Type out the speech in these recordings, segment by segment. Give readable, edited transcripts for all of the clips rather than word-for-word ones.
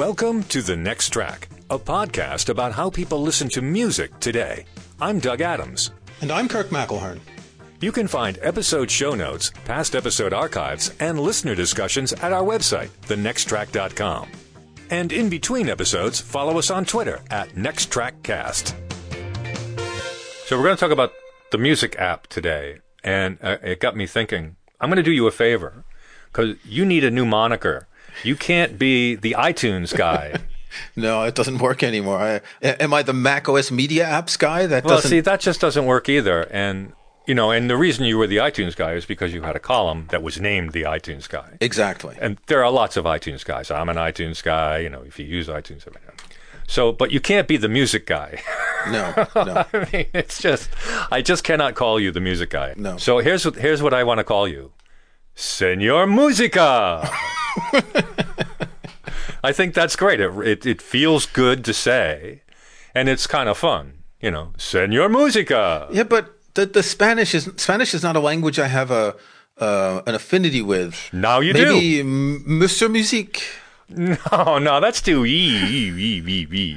Welcome to The Next Track, a podcast about how people listen to music today. I'm Doug Adams. And I'm Kirk McElhern. You can find episode show notes, past episode archives, and listener discussions at our website, thenexttrack.com. And in between episodes, follow us on Twitter at NextTrackCast. So we're going to talk about the Music app today, and it got me thinking. I'm going to do you a favor, because you need a new moniker. You can't be the iTunes guy. No, it doesn't work anymore. Am I the macOS Media Apps guy? See, that just doesn't work either. And the reason you were the iTunes guy is because you had a column that was named the iTunes guy. Exactly. And there are lots of iTunes guys. I'm an iTunes guy. If you use iTunes, so, but you can't be the music guy. No. I mean, I just cannot call you the music guy. No. So here's what I want to call you. Señor Música. I think that's great. It feels good to say, and it's kind of fun, Señor Música. Yeah, but the Spanish is not a language I have an affinity with. Now you do. Maybe Mr. Music. No, that's too e.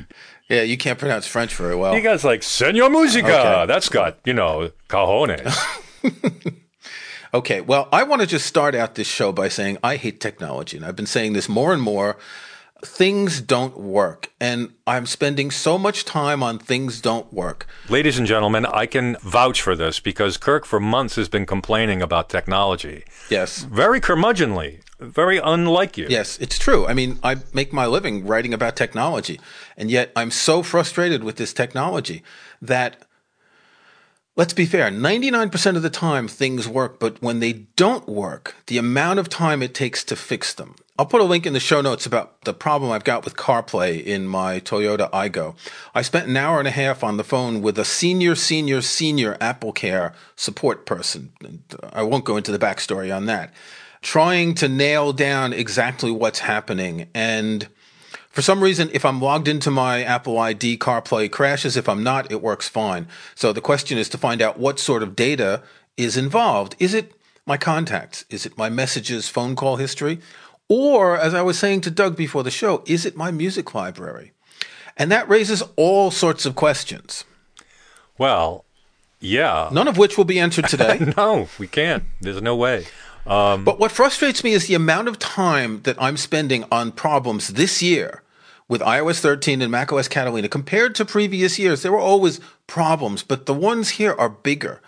Yeah, you can't pronounce French very well. You guys like Señor Música. Okay. That's got cojones. Okay, well, I want to just start out this show by saying I hate technology, and I've been saying this more and more. Things don't work, and I'm spending so much time on things don't work. Ladies and gentlemen, I can vouch for this because Kirk for months has been complaining about technology. Yes. Very curmudgeonly, very unlike you. Yes, it's true. I mean, I make my living writing about technology, and yet I'm so frustrated with this technology that... Let's be fair, 99% of the time things work, but when they don't work, the amount of time it takes to fix them. I'll put a link in the show notes about the problem I've got with CarPlay in my Toyota iGo. I spent an hour and a half on the phone with a senior AppleCare support person. I won't go into the backstory on that. Trying to nail down exactly what's happening, and... For some reason, if I'm logged into my Apple ID, CarPlay crashes. If I'm not, it works fine. So the question is to find out what sort of data is involved. Is it my contacts? Is it my messages, phone call history? Or, as I was saying to Doug before the show, is it my music library? And that raises all sorts of questions. Well, yeah. None of which will be answered today. No, we can't. There's no way. But what frustrates me is the amount of time that I'm spending on problems this year with iOS 13 and macOS Catalina. Compared to previous years, there were always problems, but the ones here are bigger.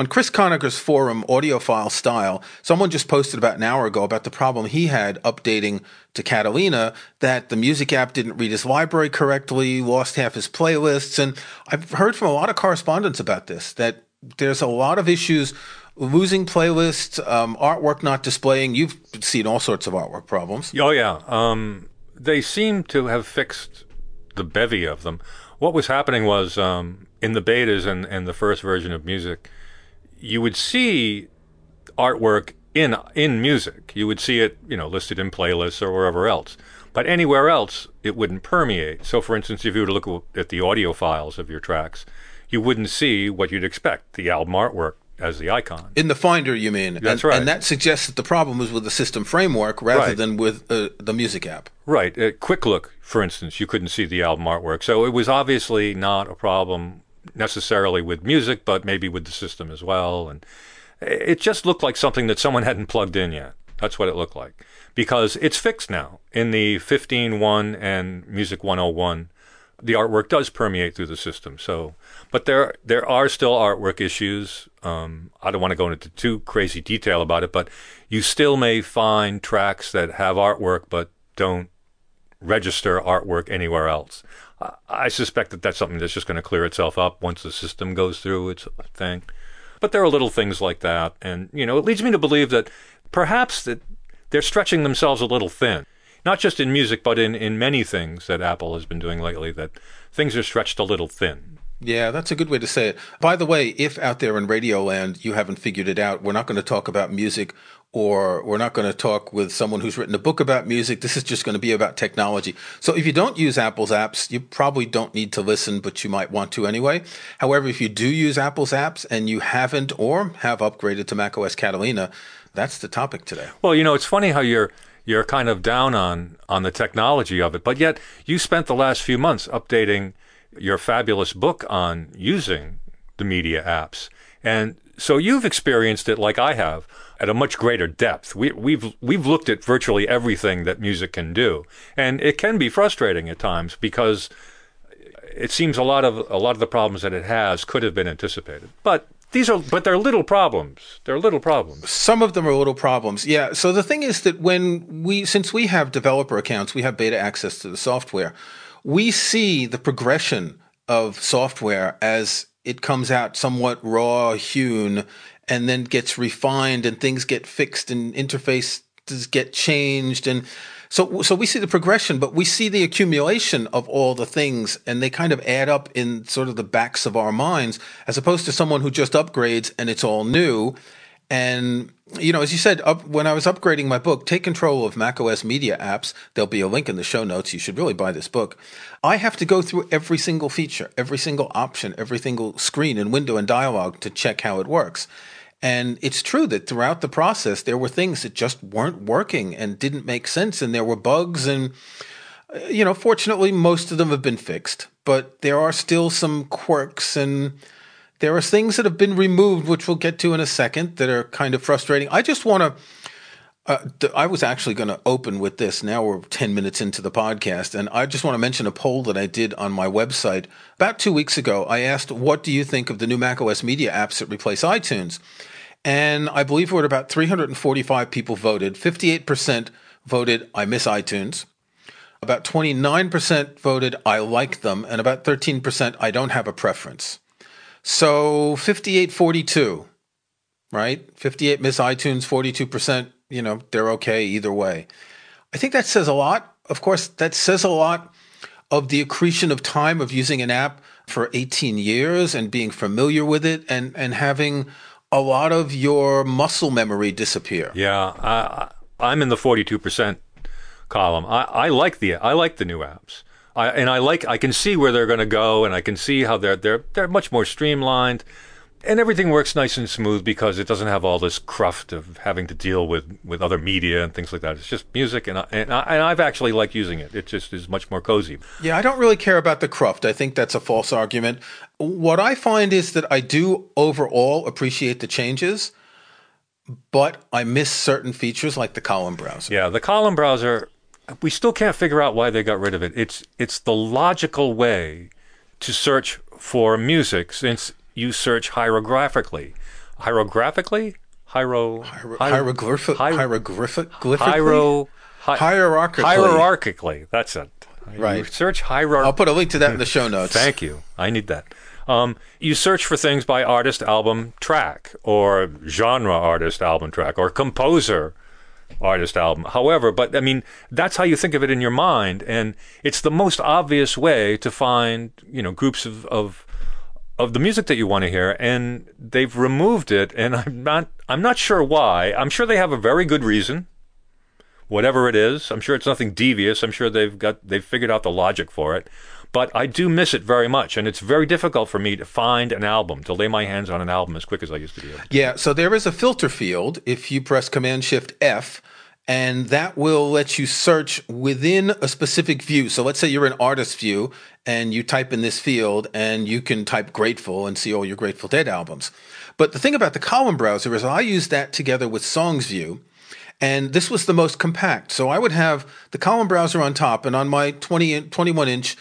On Chris Conacher's forum, Audiophile Style, someone just posted about an hour ago about the problem he had updating to Catalina, that the music app didn't read his library correctly, lost half his playlists. And I've heard from a lot of correspondents about this, that there's a lot of issues losing playlists, artwork not displaying. You've seen all sorts of artwork problems. Oh, yeah. They seem to have fixed the bevy of them. What was happening was in the betas and the first version of music, you would see artwork in music. You would see it listed in playlists or wherever else. But anywhere else, it wouldn't permeate. So, for instance, if you were to look at the audio files of your tracks, you wouldn't see what you'd expect, the album artwork as the icon. In the Finder, you mean. That's right. And that suggests that the problem was with the system framework rather than with the music app. Right. Quick Look, for instance, you couldn't see the album artwork. So it was obviously not a problem necessarily with music, but maybe with the system as well. And it just looked like something that someone hadn't plugged in yet. That's what it looked like. Because it's fixed now. In the 15.1 and Music 1.0.1, the artwork does permeate through the system. So, but there are still artwork issues. I don't want to go into too crazy detail about it, but you still may find tracks that have artwork but don't register artwork anywhere else. I suspect that's something that's just going to clear itself up once the system goes through its thing. But there are little things like that, and it leads me to believe that perhaps that they're stretching themselves a little thin. Not just in music, but in many things that Apple has been doing lately, that things are stretched a little thin. Yeah, that's a good way to say it. By the way, if out there in Radio Land you haven't figured it out, we're not going to talk about music, or we're not going to talk with someone who's written a book about music. This is just going to be about technology. So if you don't use Apple's apps, you probably don't need to listen, but you might want to anyway. However, if you do use Apple's apps and you haven't or have upgraded to macOS Catalina, That's the topic today. Well, you know, it's funny how you're kind of down on the technology of it, but yet you spent the last few months updating your fabulous book on using the media apps. And so you've experienced it like I have at a much greater depth. We've looked at virtually everything that music can do, and it can be frustrating at times because it seems a lot of the problems that it has could have been anticipated. But they're little problems. They're little problems. Some of them are little problems. Yeah. So the thing is that since we have developer accounts, we have beta access to the software. We see the progression of software as it comes out somewhat raw hewn and then gets refined and things get fixed and interfaces get changed. And so we see the progression, but we see the accumulation of all the things, and they kind of add up in sort of the backs of our minds, as opposed to someone who just upgrades and it's all new. And, you know, as you said, when I was upgrading my book, Take Control of macOS Media Apps, there'll be a link in the show notes. You should really buy this book. I have to go through every single feature, every single option, every single screen and window and dialogue to check how it works. And it's true that throughout the process, there were things that just weren't working and didn't make sense. And there were bugs. And, you know, fortunately, most of them have been fixed. But there are still some quirks, and there are things that have been removed, which we'll get to in a second, that are kind of frustrating. I just want to I was actually going to open with this. Now we're 10 minutes into the podcast, and I just want to mention a poll that I did on my website about 2 weeks ago. I asked, what do you think of the new macOS media apps that replace iTunes? And I believe we're at about 345 people voted. 58% voted, I miss iTunes. About 29% voted, I like them. And about 13%, I don't have a preference. So 58-42, right? 58 miss iTunes, 42%, you know, they're okay either way. I think that says a lot. Of course, that says a lot of the accretion of time of using an app for 18 years and being familiar with it and having a lot of your muscle memory disappear. Yeah, I'm in the 42% column. I like the new apps. I can see where they're going to go, and I can see how they're much more streamlined, and everything works nice and smooth because it doesn't have all this cruft of having to deal with other media and things like that. It's just music, and I've actually liked using it. It just is much more cozy. Yeah, I don't really care about the cruft. I think that's a false argument. What I find is that I do overall appreciate the changes, but I miss certain features like the column browser. Yeah, the column browser, we still can't figure out why they got rid of it. It's the logical way to search for music, since you search hierographically. Hierarchically. That's it. Right. You search hierarchically. I'll put a link to that in the show notes. Thank you. I need that. You search for things by artist, album, track, or genre, artist, album, track, or composer, artist, album, however. But I mean, that's how you think of it in your mind, and it's the most obvious way to find, you know, groups of the music that you want to hear, and they've removed it, and I'm not sure why. I'm sure they have a very good reason, whatever it is. I'm sure it's nothing devious. I'm sure they've figured out the logic for it, but I do miss it very much, and it's very difficult for me to find an album, to lay my hands on an album as quick as I used to do. Yeah, so there is a filter field if you press Command-Shift-F, and that will let you search within a specific view. So let's say you're in artist view, and you type in this field, and you can type Grateful and see all your Grateful Dead albums. But the thing about the column browser is I use that together with Songs View, and this was the most compact. So I would have the column browser on top, and on my 21-inch,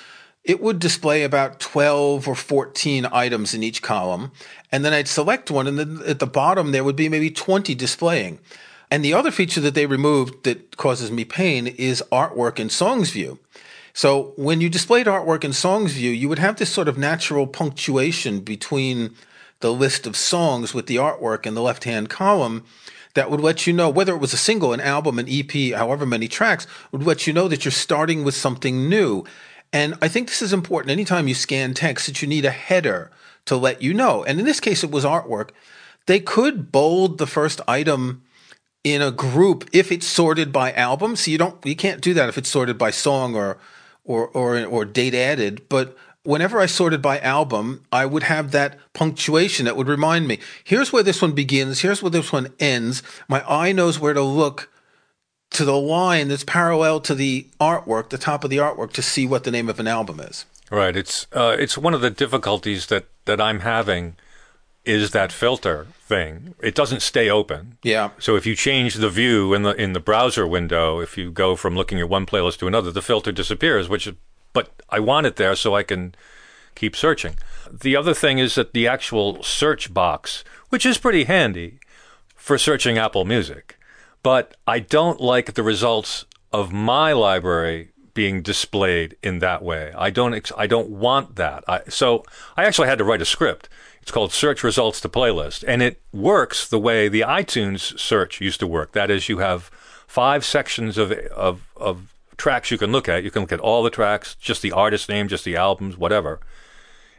it would display about 12 or 14 items in each column. And then I'd select one, and then at the bottom there would be maybe 20 displaying. And the other feature that they removed that causes me pain is artwork in Songs View. So when you displayed artwork in Songs View, you would have this sort of natural punctuation between the list of songs with the artwork in the left-hand column that would let you know, whether it was a single, an album, an EP, however many tracks, would let you know that you're starting with something new. And I think this is important. Anytime you scan text, that you need a header to let you know. And in this case, it was artwork. They could bold the first item in a group if it's sorted by album. So you can't do that if it's sorted by song or date added. But whenever I sorted by album, I would have that punctuation that would remind me, here's where this one begins, here's where this one ends. My eye knows where to look to the line that's parallel to the artwork, the top of the artwork, to see what the name of an album is. Right. It's one of the difficulties that I'm having is that filter thing. It doesn't stay open. Yeah. So if you change the view in the browser window, if you go from looking at one playlist to another, the filter disappears, but I want it there so I can keep searching. The other thing is that the actual search box, which is pretty handy for searching Apple Music, but I don't like the results of my library being displayed in that way. I don't want that. So I actually had to write a script. It's called Search Results to Playlist, and it works the way the iTunes search used to work. That is, you have 5 sections of tracks you can look at. You can look at all the tracks, just the artist name, just the albums, whatever.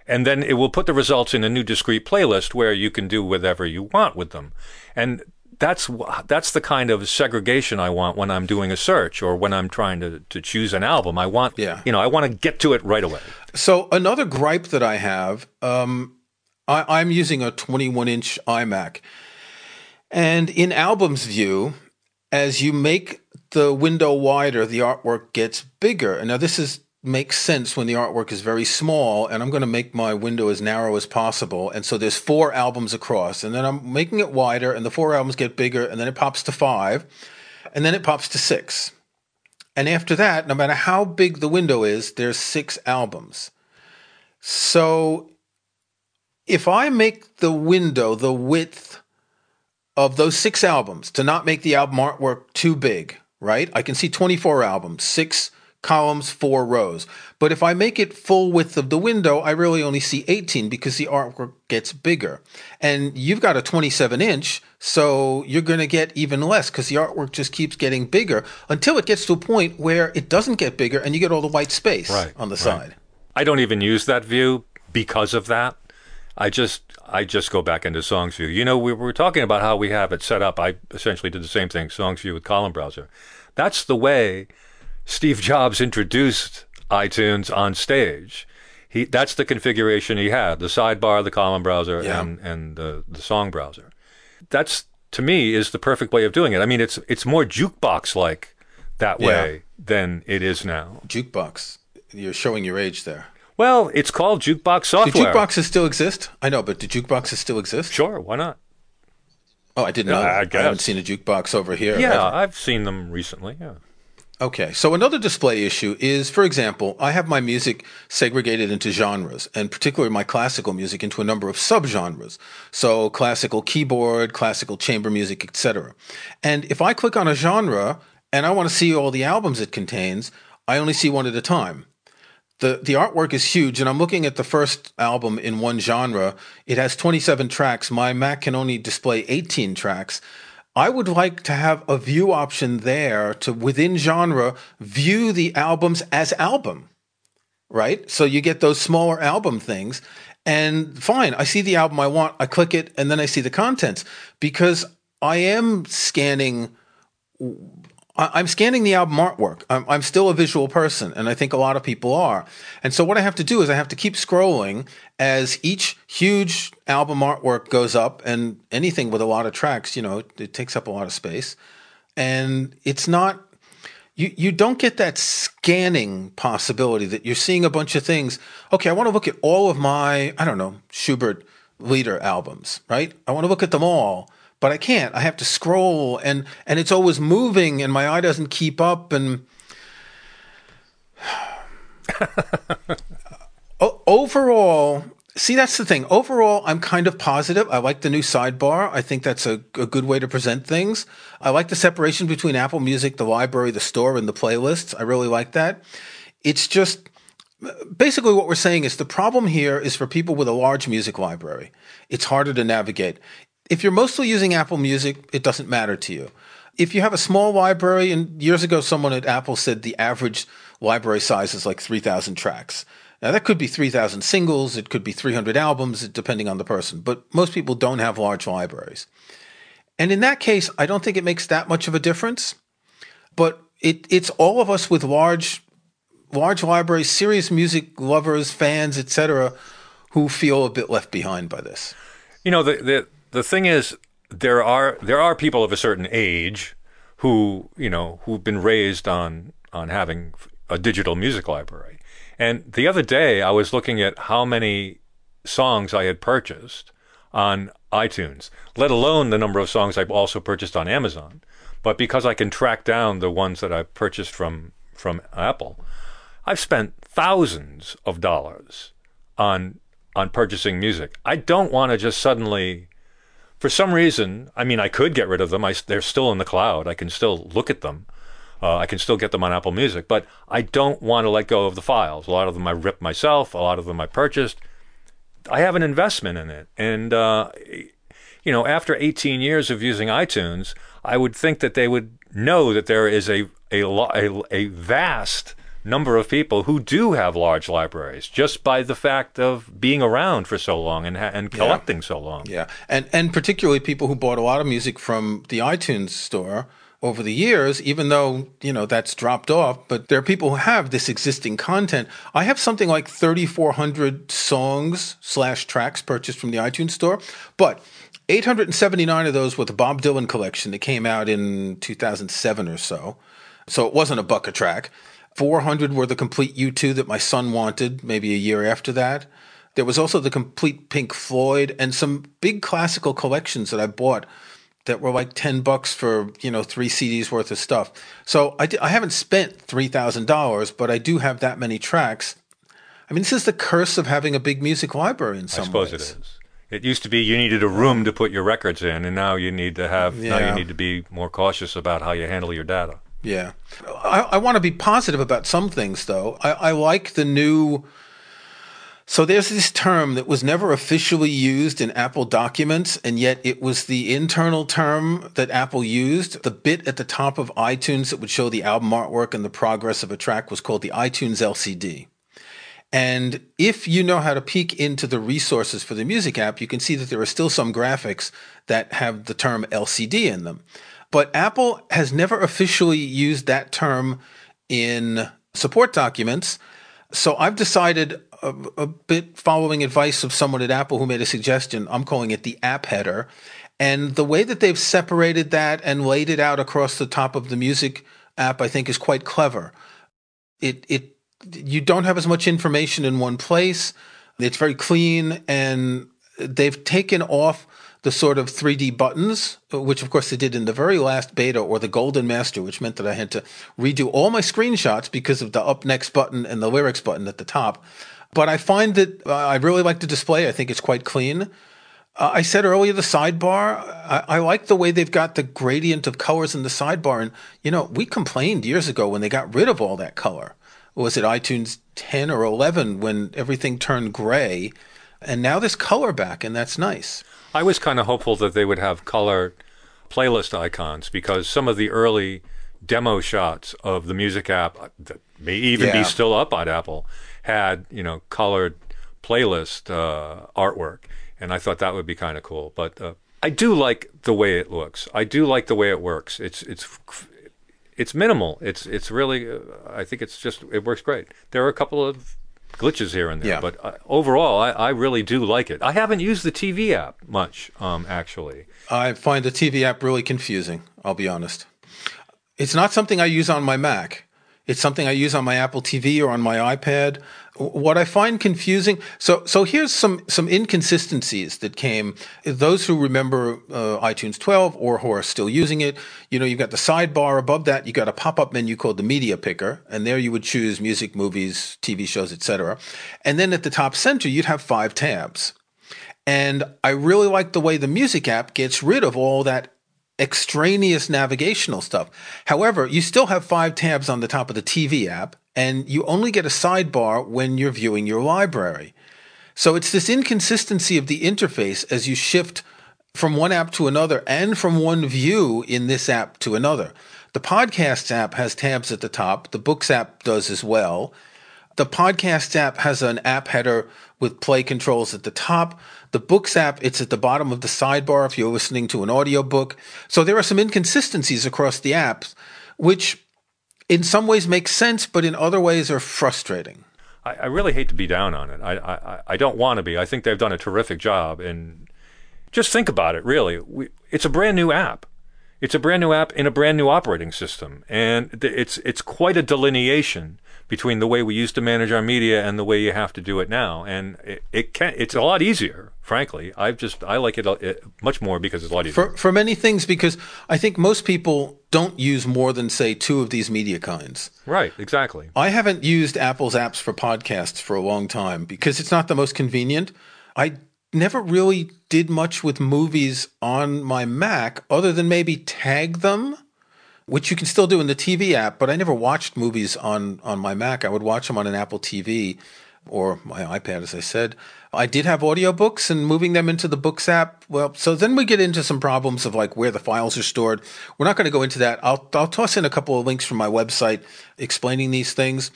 And then it will put the results in a new discrete playlist where you can do whatever you want with them. And that's the kind of segregation I want when I'm doing a search or when I'm trying to choose an album. I want, I want to get to it right away. So another gripe that I have, I'm using a 21-inch iMac. And in Albums View, as you make the window wider, the artwork gets bigger. And now makes sense when the artwork is very small, and I'm going to make my window as narrow as possible. And so there's 4 albums across, and then I'm making it wider, and the 4 albums get bigger, and then it pops to 5, and then it pops to 6. And after that, no matter how big the window is, there's 6 albums. So if I make the window the width of those 6 albums to not make the album artwork too big, right? I can see 24 albums, 6 columns, 4 rows. But if I make it full width of the window, I really only see 18 because the artwork gets bigger. And you've got a 27-inch, so you're going to get even less because the artwork just keeps getting bigger until it gets to a point where it doesn't get bigger and you get all the white space on the side. I don't even use that view because of that. I just go back into Songs View. You know, we were talking about how we have it set up. I essentially did the same thing, Songs View with Column Browser. That's the way Steve Jobs introduced iTunes on stage. That's the configuration he had, the sidebar, the column browser, and the song browser. That's, to me, is the perfect way of doing it. I mean, it's more jukebox-like that way than it is now. Jukebox. You're showing your age there. Well, it's called jukebox software. Do jukeboxes still exist? I know, but do jukeboxes still exist? Sure, why not? Oh, I didn't know. I haven't seen a jukebox over here. Yeah, ever. I've seen them recently, yeah. Okay, so another display issue is, for example, I have my music segregated into genres, and particularly my classical music into a number of subgenres. So classical keyboard, classical chamber music, etc. And if I click on a genre and I want to see all the albums it contains, I only see one at a time. The artwork is huge, and I'm looking at the first album in one genre. It has 27 tracks. My Mac can only display 18 tracks. I would like to have a view option there to, within genre, view the albums as album, right? So you get those smaller album things, and fine, I see the album I want, I click it, and then I see the contents, because I am scanning. I'm scanning the album artwork. I'm still a visual person, and I think a lot of people are. And so what I have to do is I have to keep scrolling as each huge album artwork goes up, and anything with a lot of tracks, it takes up a lot of space. And it's not – you don't get that scanning possibility that you're seeing a bunch of things. Okay, I want to look at all of my, Schubert Lieder albums, right? I want to look at them all. But I can't. I have to scroll, and it's always moving, and my eye doesn't keep up. And overall, see, that's the thing. Overall, I'm kind of positive. I like the new sidebar. I think that's a good way to present things. I like the separation between Apple Music, the library, the store, and the playlists. I really like that. It's just basically what we're saying is the problem here is for people with a large music library. It's harder to navigate. If you're mostly using Apple Music, it doesn't matter to you. If you have a small library, and years ago someone at Apple said the average library size is like 3,000 tracks. Now that could be 3,000 singles, it could be 300 albums, depending on the person. But most people don't have large libraries. And in that case, I don't think it makes that much of a difference. But it's all of us with large large library, serious music lovers, fans, etc., who feel a bit left behind by this? You know, the thing is, there are people of a certain age who, you know, who've been raised on having a digital music library. And the other day, I was looking at how many songs I had purchased on iTunes, let alone the number of songs I've also purchased on Amazon. But because I can track down the ones that I purchased from Apple, I've spent thousands of dollars on purchasing music. I don't want to just suddenly, for some reason, I mean, I could get rid of them. They're still in the cloud. I can still look at them. I can still get them on Apple Music, but I don't want to let go of the files. A lot of them I ripped myself. A lot of them I purchased. I have an investment in it. And, you know, after 18 years of using iTunes, I would think that they would know that there is a vast number of people who do have large libraries just by the fact of being around for so long and collecting so long. Yeah, and particularly people who bought a lot of music from the iTunes store over the years, even though, you know, that's dropped off, but there are people who have this existing content. I have something like 3,400 songs/tracks purchased from the iTunes store, but 879 of those were the Bob Dylan collection that came out in 2007 or so. So it wasn't a buck a track. 400 were the complete U2 that my son wanted, maybe a year after that. There was also the complete Pink Floyd and some big classical collections that I bought that were like $10 for, you know, 3 CDs worth of stuff. So I haven't spent $3,000, but I do have that many tracks. I mean, this is the curse of having a big music library in some ways. I suppose it is. It used to be you needed a room to put your records in, and now you need to have. Yeah. Now you need to be more cautious about how you handle your data. Yeah. I want to be positive about some things, though. I like the new... So there's this term that was never officially used in Apple documents, and yet it was the internal term that Apple used. The bit at the top of iTunes that would show the album artwork and the progress of a track was called the iTunes LCD. And if you know how to peek into the resources for the Music app, you can see that there are still some graphics that have the term LCD in them. But Apple has never officially used that term in support documents. So I've decided, a bit following advice of someone at Apple who made a suggestion, I'm calling it the app header. And the way that they've separated that and laid it out across the top of the Music app, I think, is quite clever. You don't have as much information in one place. It's very clean, and they've taken off the sort of 3D buttons, which of course they did in the very last beta, or the Golden Master, which meant that I had to redo all my screenshots because of the Up Next button and the Lyrics button at the top. But I find that I really like the display. I think it's quite clean. I said earlier, the sidebar, I like the way they've got the gradient of colors in the sidebar. And, you know, we complained years ago when they got rid of all that color. Was it iTunes 10 or 11 when everything turned gray? And now there's color back, and that's nice. I was kind of hopeful that they would have color playlist icons, because some of the early demo shots of the Music app that may even be still up on Apple had, you know, colored playlist artwork, and I thought that would be kind of cool. But I do like the way it looks. I do like the way it works. It's minimal. It's really I think it's just it works great. There are a couple of glitches here and there, but overall, I really do like it. I haven't used the TV app much, actually. I find the TV app really confusing, I'll be honest. It's not something I use on my Mac. It's something I use on my Apple TV or on my iPad. What I find confusing, so here's some inconsistencies that came. Those who remember iTunes 12 or who are still using it, you know, you've got the sidebar. Above that, you've got a pop-up menu called the Media Picker, and there you would choose music, movies, TV shows, etc. And then at the top center, you'd have 5 tabs. And I really like the way the Music app gets rid of all that extraneous navigational stuff. However, you still have 5 tabs on the top of the TV app, and you only get a sidebar when you're viewing your library. So it's this inconsistency of the interface as you shift from one app to another and from one view in this app to another. The Podcasts app has tabs at the top. The Books app does as well. The Podcasts app has an app header with play controls at the top. The Books app, it's at the bottom of the sidebar if you're listening to an audiobook. So there are some inconsistencies across the apps, which in some ways make sense, but in other ways are frustrating. I really hate to be down on it. I don't want to be. I think they've done a terrific job. And just think about it, really. It's a brand new app. It's a brand new app in a brand new operating system. And it's quite a delineation between the way we used to manage our media and the way you have to do it now. And it's a lot easier, frankly. I like it much more because it's a lot easier. For many things, because I think most people don't use more than, say, 2 of these media kinds. Right, exactly. I haven't used Apple's apps for podcasts for a long time because it's not the most convenient. I never really did much with movies on my Mac other than maybe tag them, which you can still do in the TV app, but I never watched movies on my Mac. I would watch them on an Apple TV or my iPad, as I said. I did have audiobooks, and moving them into the Books app, well, so then we get into some problems of like where the files are stored. We're not going to go into that. I'll toss in a couple of links from my website explaining these things.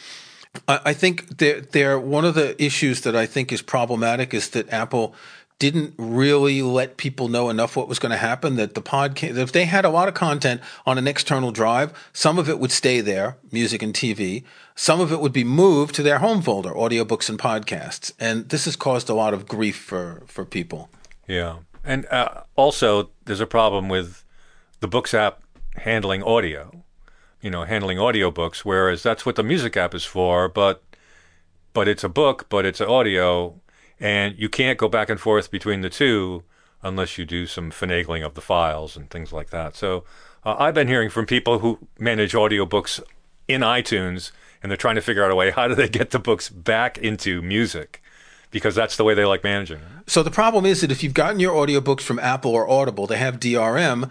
I think they're one of the issues that I think is problematic is that Apple didn't really let people know enough what was going to happen, that the podcast, if they had a lot of content on an external drive, some of it would stay there, music and TV. Some of it would be moved to their home folder, audiobooks and podcasts. And this has caused a lot of grief for people. Yeah. And also there's a problem with the Books app handling audio, handling audiobooks, whereas that's what the music app is for, but it's a book, but it's audio. And you can't go back and forth between the two unless you do some finagling of the files and things like that. So I've been hearing from people who manage audiobooks in iTunes, and they're trying to figure out a way, how do they get the books back into music? Because that's the way they like managing it. So the problem is that if you've gotten your audiobooks from Apple or Audible, they have DRM,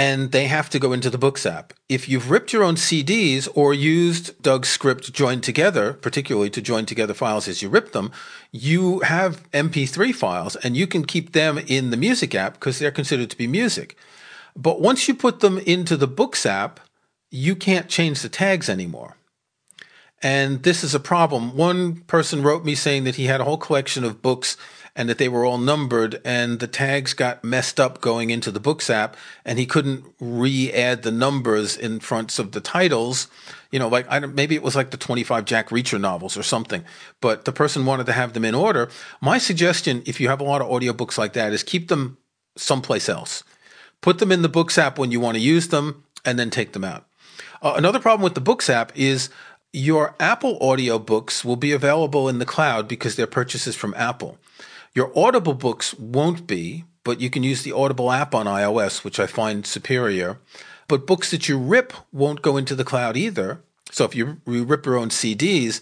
and they have to go into the Books app. If you've ripped your own CDs or used Doug's script joined together, particularly to join together files as you rip them, you have MP3 files, and you can keep them in the music app because they're considered to be music. But once you put them into the Books app, you can't change the tags anymore. And this is a problem. One person wrote me saying that he had a whole collection of books and that they were all numbered, and the tags got messed up going into the Books app, and he couldn't re-add the numbers in fronts of the titles. Maybe it was like the 25 Jack Reacher novels or something, but the person wanted to have them in order. My suggestion, if you have a lot of audiobooks like that, is keep them someplace else. Put them in the Books app when you want to use them, and then take them out. Another problem with the Books app is your Apple audiobooks will be available in the cloud because they're purchases from Apple. Your Audible books won't be, but you can use the Audible app on iOS, which I find superior. But books that you rip won't go into the cloud either. So if you rip your own CDs,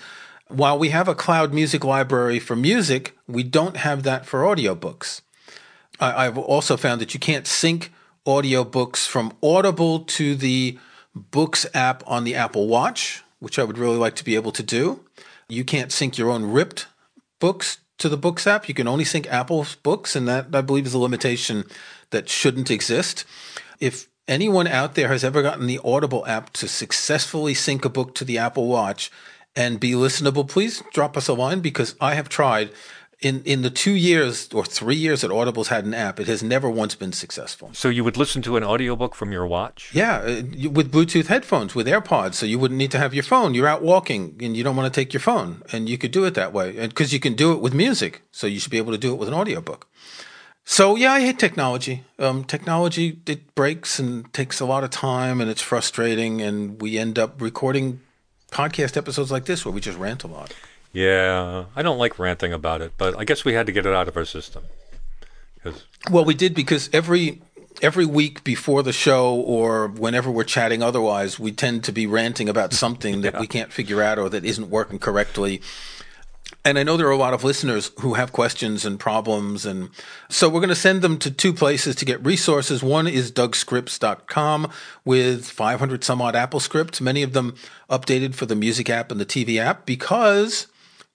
while we have a cloud music library for music, we don't have that for audiobooks. I've also found that you can't sync audiobooks from Audible to the Books app on the Apple Watch, which I would really like to be able to do. You can't sync your own ripped books to the Books app. You can only sync Apple's books, and that, I believe, is a limitation that shouldn't exist. If anyone out there has ever gotten the Audible app to successfully sync a book to the Apple Watch and be listenable, please drop us a line, because I have tried. In the 2 years or 3 years that Audible's had an app, it has never once been successful. So you would listen to an audiobook from your watch? Yeah, with Bluetooth headphones, with AirPods, so you wouldn't need to have your phone. You're out walking, and you don't want to take your phone, and you could do it that way, and because you can do it with music, so you should be able to do it with an audiobook. So, yeah, I hate technology. Technology, it breaks and takes a lot of time, and it's frustrating, and we end up recording podcast episodes like this where we just rant a lot. Yeah, I don't like ranting about it, but I guess we had to get it out of our system. Well, we did, because every week before the show or whenever we're chatting otherwise, we tend to be ranting about something that we can't figure out or that isn't working correctly. And I know there are a lot of listeners who have questions and problems, and so we're going to send them to 2 places to get resources. One is DougScripts.com with 500 some odd Apple scripts, many of them updated for the music app and the TV app, because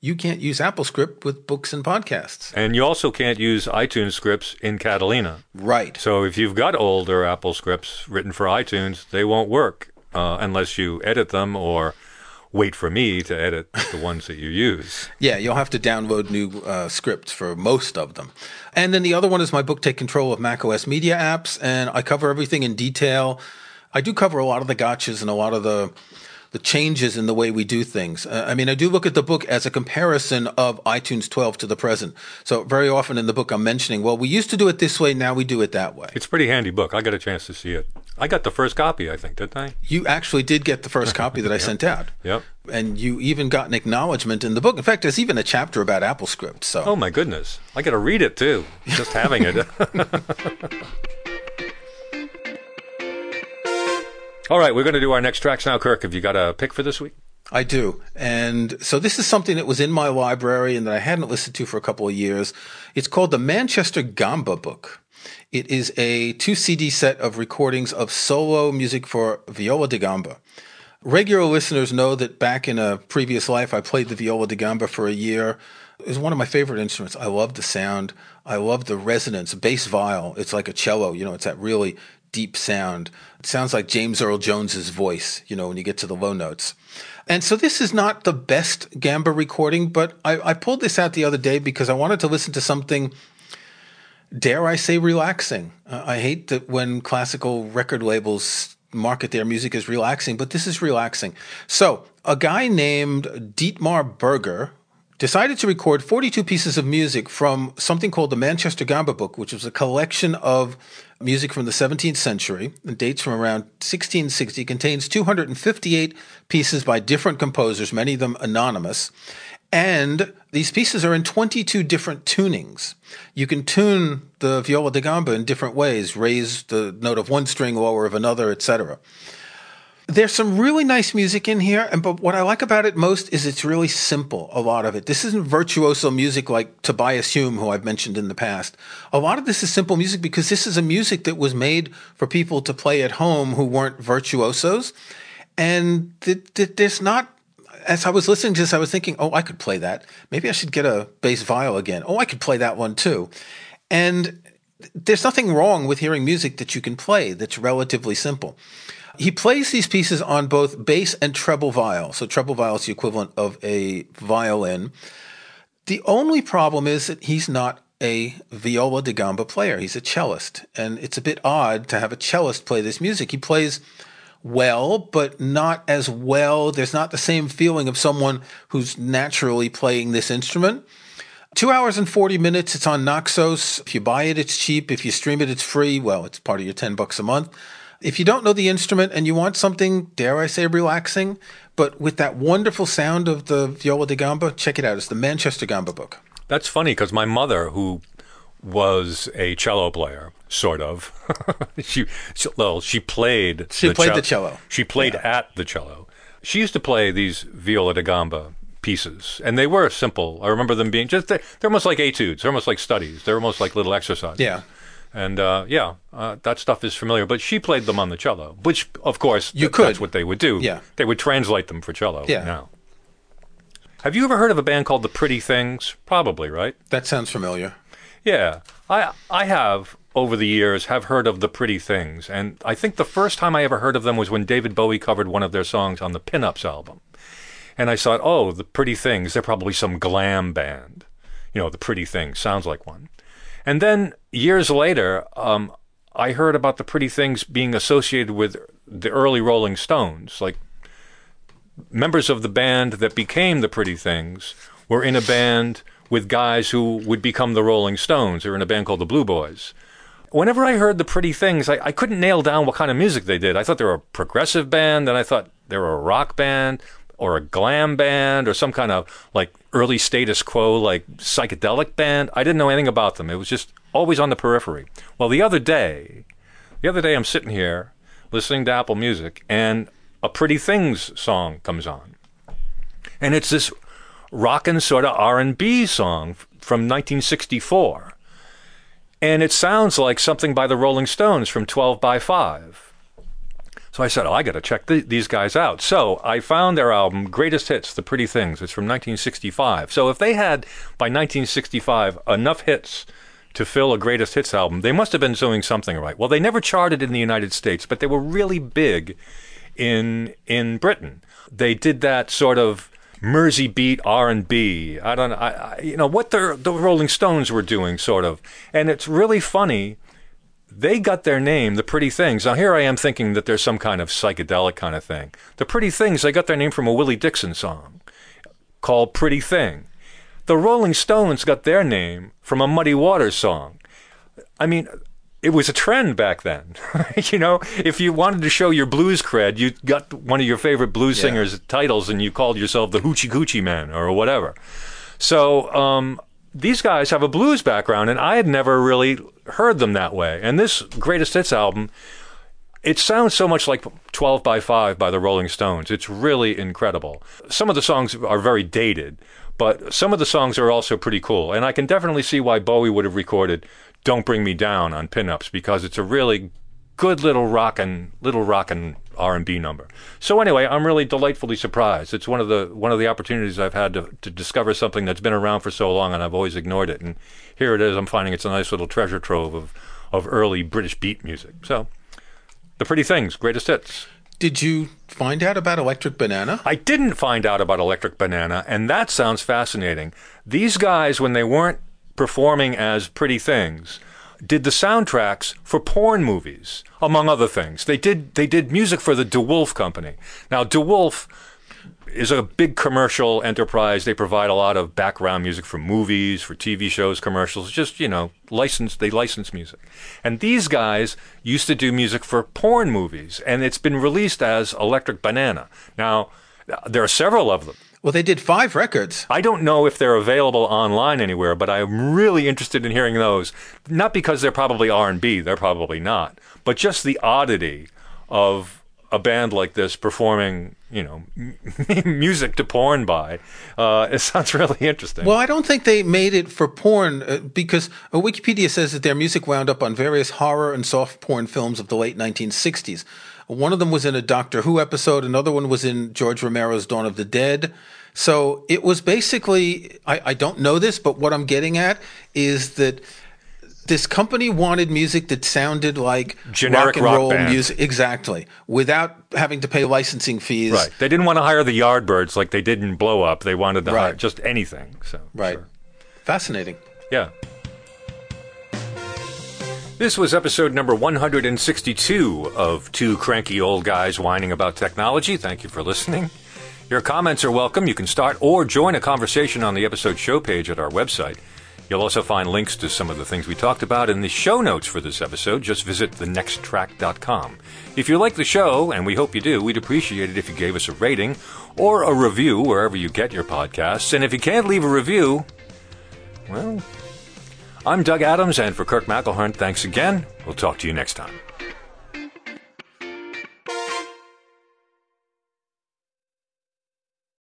you can't use AppleScript with books and podcasts. And you also can't use iTunes scripts in Catalina. Right. So if you've got older Apple scripts written for iTunes, they won't work unless you edit them or wait for me to edit the ones that you use. Yeah, you'll have to download new scripts for most of them. And then the other one is my book, Take Control of macOS Media Apps, and I cover everything in detail. I do cover a lot of the gotchas and a lot of the the changes in the way we do things. I mean, I do look at the book as a comparison of iTunes 12 to the present. So very often in the book I'm mentioning, well, we used to do it this way, now we do it that way. It's a pretty handy book. I got a chance to see it. I got the first copy, I think, didn't I? You actually did get the first copy that I sent out. Yep. And you even got an acknowledgement in the book. In fact, there's even a chapter about AppleScript. So. Oh, my goodness. I got to read it, too, just having it. All right, we're going to do our next tracks now. Kirk, have you got a pick for this week? I do. And so this is something that was in my library and that I hadn't listened to for a couple of years. It's called the Manchester Gamba Book. It is a 2-CD set of recordings of solo music for viola da gamba. Regular listeners know that back in a previous life, I played the viola da gamba for a year. It was one of my favorite instruments. I love the sound. I love the resonance. Bass viol, it's like a cello. You know, it's that really deep sound. It sounds like James Earl Jones's voice, you know, when you get to the low notes. And so this is not the best gamba recording, but I pulled this out the other day because I wanted to listen to something, dare I say, relaxing. I hate that when classical record labels market their music as relaxing, but this is relaxing. So a guy named Dietmar Berger decided to record 42 pieces of music from something called the Manchester Gamba Book, which was a collection of music from the 17th century and dates from around 1660. It contains 258 pieces by different composers, many of them anonymous. And these pieces are in 22 different tunings. You can tune the viola da gamba in different ways, raise the note of one string, lower of another, etc. There's some really nice music in here, but what I like about it most is it's really simple, a lot of it. This isn't virtuoso music like Tobias Hume, who I've mentioned in the past. A lot of this is simple music because this is a music that was made for people to play at home who weren't virtuosos. And there's not, as I was listening to this, I was thinking, oh, I could play that. Maybe I should get a bass viol again. Oh, I could play that one too. And there's nothing wrong with hearing music that you can play that's relatively simple. He plays these pieces on both bass and treble viol. So treble viol is the equivalent of a violin. The only problem is that he's not a viola da gamba player. He's a cellist. And it's a bit odd to have a cellist play this music. He plays well, but not as well. There's not the same feeling of someone who's naturally playing this instrument. 2 hours and 40 minutes. It's on Naxos. If you buy it, it's cheap. If you stream it, it's free. Well, it's part of your $10 a month. If you don't know the instrument and you want something, dare I say, relaxing, but with that wonderful sound of the viola da gamba, check it out. It's the Manchester Gamba Book. That's funny because my mother, who was a cello player, sort of, she played the cello. She played at the cello. She used to play these viola da gamba pieces, and they were simple. I remember them being just, they're almost like etudes. They're almost like studies. They're almost like little exercises. Yeah. And, that stuff is familiar. But she played them on the cello, which, of course, that's what they would do. Yeah. They would translate them for cello now. Have you ever heard of a band called The Pretty Things? Probably, right? That sounds familiar. Yeah. I have, over the years, have heard of The Pretty Things. And I think the first time I ever heard of them was when David Bowie covered one of their songs on the Pinups album. And I thought, oh, The Pretty Things, they're probably some glam band. You know, The Pretty Things sounds like one. And then years later, I heard about The Pretty Things being associated with the early Rolling Stones. Like, members of the band that became The Pretty Things were in a band with guys who would become the Rolling Stones. They were in a band called the Blue Boys. Whenever I heard The Pretty Things, I couldn't nail down what kind of music they did. I thought they were a progressive band, and I thought they were a rock band, or a glam band, or some kind of like early status quo, like psychedelic band. I didn't know anything about them. It was just always on the periphery. Well, the other day I'm sitting here listening to Apple Music, and a Pretty Things song comes on. And it's this rockin' sort of R&B song from 1964. And it sounds like something by the Rolling Stones from 12 by 5. So I said, I got to check these guys out. So I found their album, Greatest Hits, The Pretty Things. It's from 1965. So if they had, by 1965, enough hits to fill a Greatest Hits album, they must have been doing something right. Well, they never charted in the United States, but they were really big in Britain. They did that sort of Mersey beat R&B. I don't know, you know, what the Rolling Stones were doing, sort of. And it's really funny They got their name, The Pretty Things. Now, here I am thinking that there's some kind of psychedelic kind of thing. The Pretty Things, they got their name from a Willie Dixon song called Pretty Thing. The Rolling Stones got their name from a Muddy Waters song. I mean, it was a trend back then. You know, if you wanted to show your blues cred, you got one of your favorite blues singers' titles and you called yourself the Hoochie Coochie Man or whatever. So these guys have a blues background, and I had never really heard them that way. And this Greatest Hits album, it sounds so much like 12 by 5 by the Rolling Stones. It's really incredible. Some of the songs are very dated, but some of the songs are also pretty cool. And I can definitely see why Bowie would have recorded Don't Bring Me Down on Pinups, because it's a really good little rockin' R&B number. So anyway, I'm really delightfully surprised. It's one of the opportunities I've had to discover something that's been around for so long and I've always ignored it. And here it is. I'm finding it's a nice little treasure trove of early British beat music. So, The Pretty Things, Greatest Hits. Did you find out about Electric Banana? I didn't find out about Electric Banana, and that sounds fascinating. These guys, when they weren't performing as Pretty Things, did the soundtracks for porn movies, among other things. They did music for the DeWolf Company. Now, DeWolf is a big commercial enterprise. They provide a lot of background music for movies, for TV shows, commercials, just, you know, they license music. And these guys used to do music for porn movies, and it's been released as Electric Banana. Now, there are several of them. Well, they did 5 records. I don't know if they're available online anywhere, but I'm really interested in hearing those. Not because they're probably R&B, they're probably not, but just the oddity of a band like this performing, you know, music to porn by. It sounds really interesting. Well, I don't think they made it for porn because Wikipedia says that their music wound up on various horror and soft porn films of the late 1960s. One of them was in a Doctor Who episode. Another one was in George Romero's Dawn of the Dead. So it was basically, I don't know this, but what I'm getting at is that this company wanted music that sounded like generic rock and roll music, exactly, without having to pay licensing fees. Right. They didn't want to hire the Yardbirds like they did in Blow Up. They wanted to hire just anything. So, right. Sure. Fascinating. Yeah. This was episode number 162 of Two Cranky Old Guys Whining About Technology. Thank you for listening. Your comments are welcome. You can start or join a conversation on the episode show page at our website. You'll also find links to some of the things we talked about in the show notes for this episode. Just visit thenexttrack.com. If you like the show, and we hope you do, we'd appreciate it if you gave us a rating or a review wherever you get your podcasts. And if you can't leave a review, well, I'm Doug Adams, and for Kirk McElhern, thanks again. We'll talk to you next time.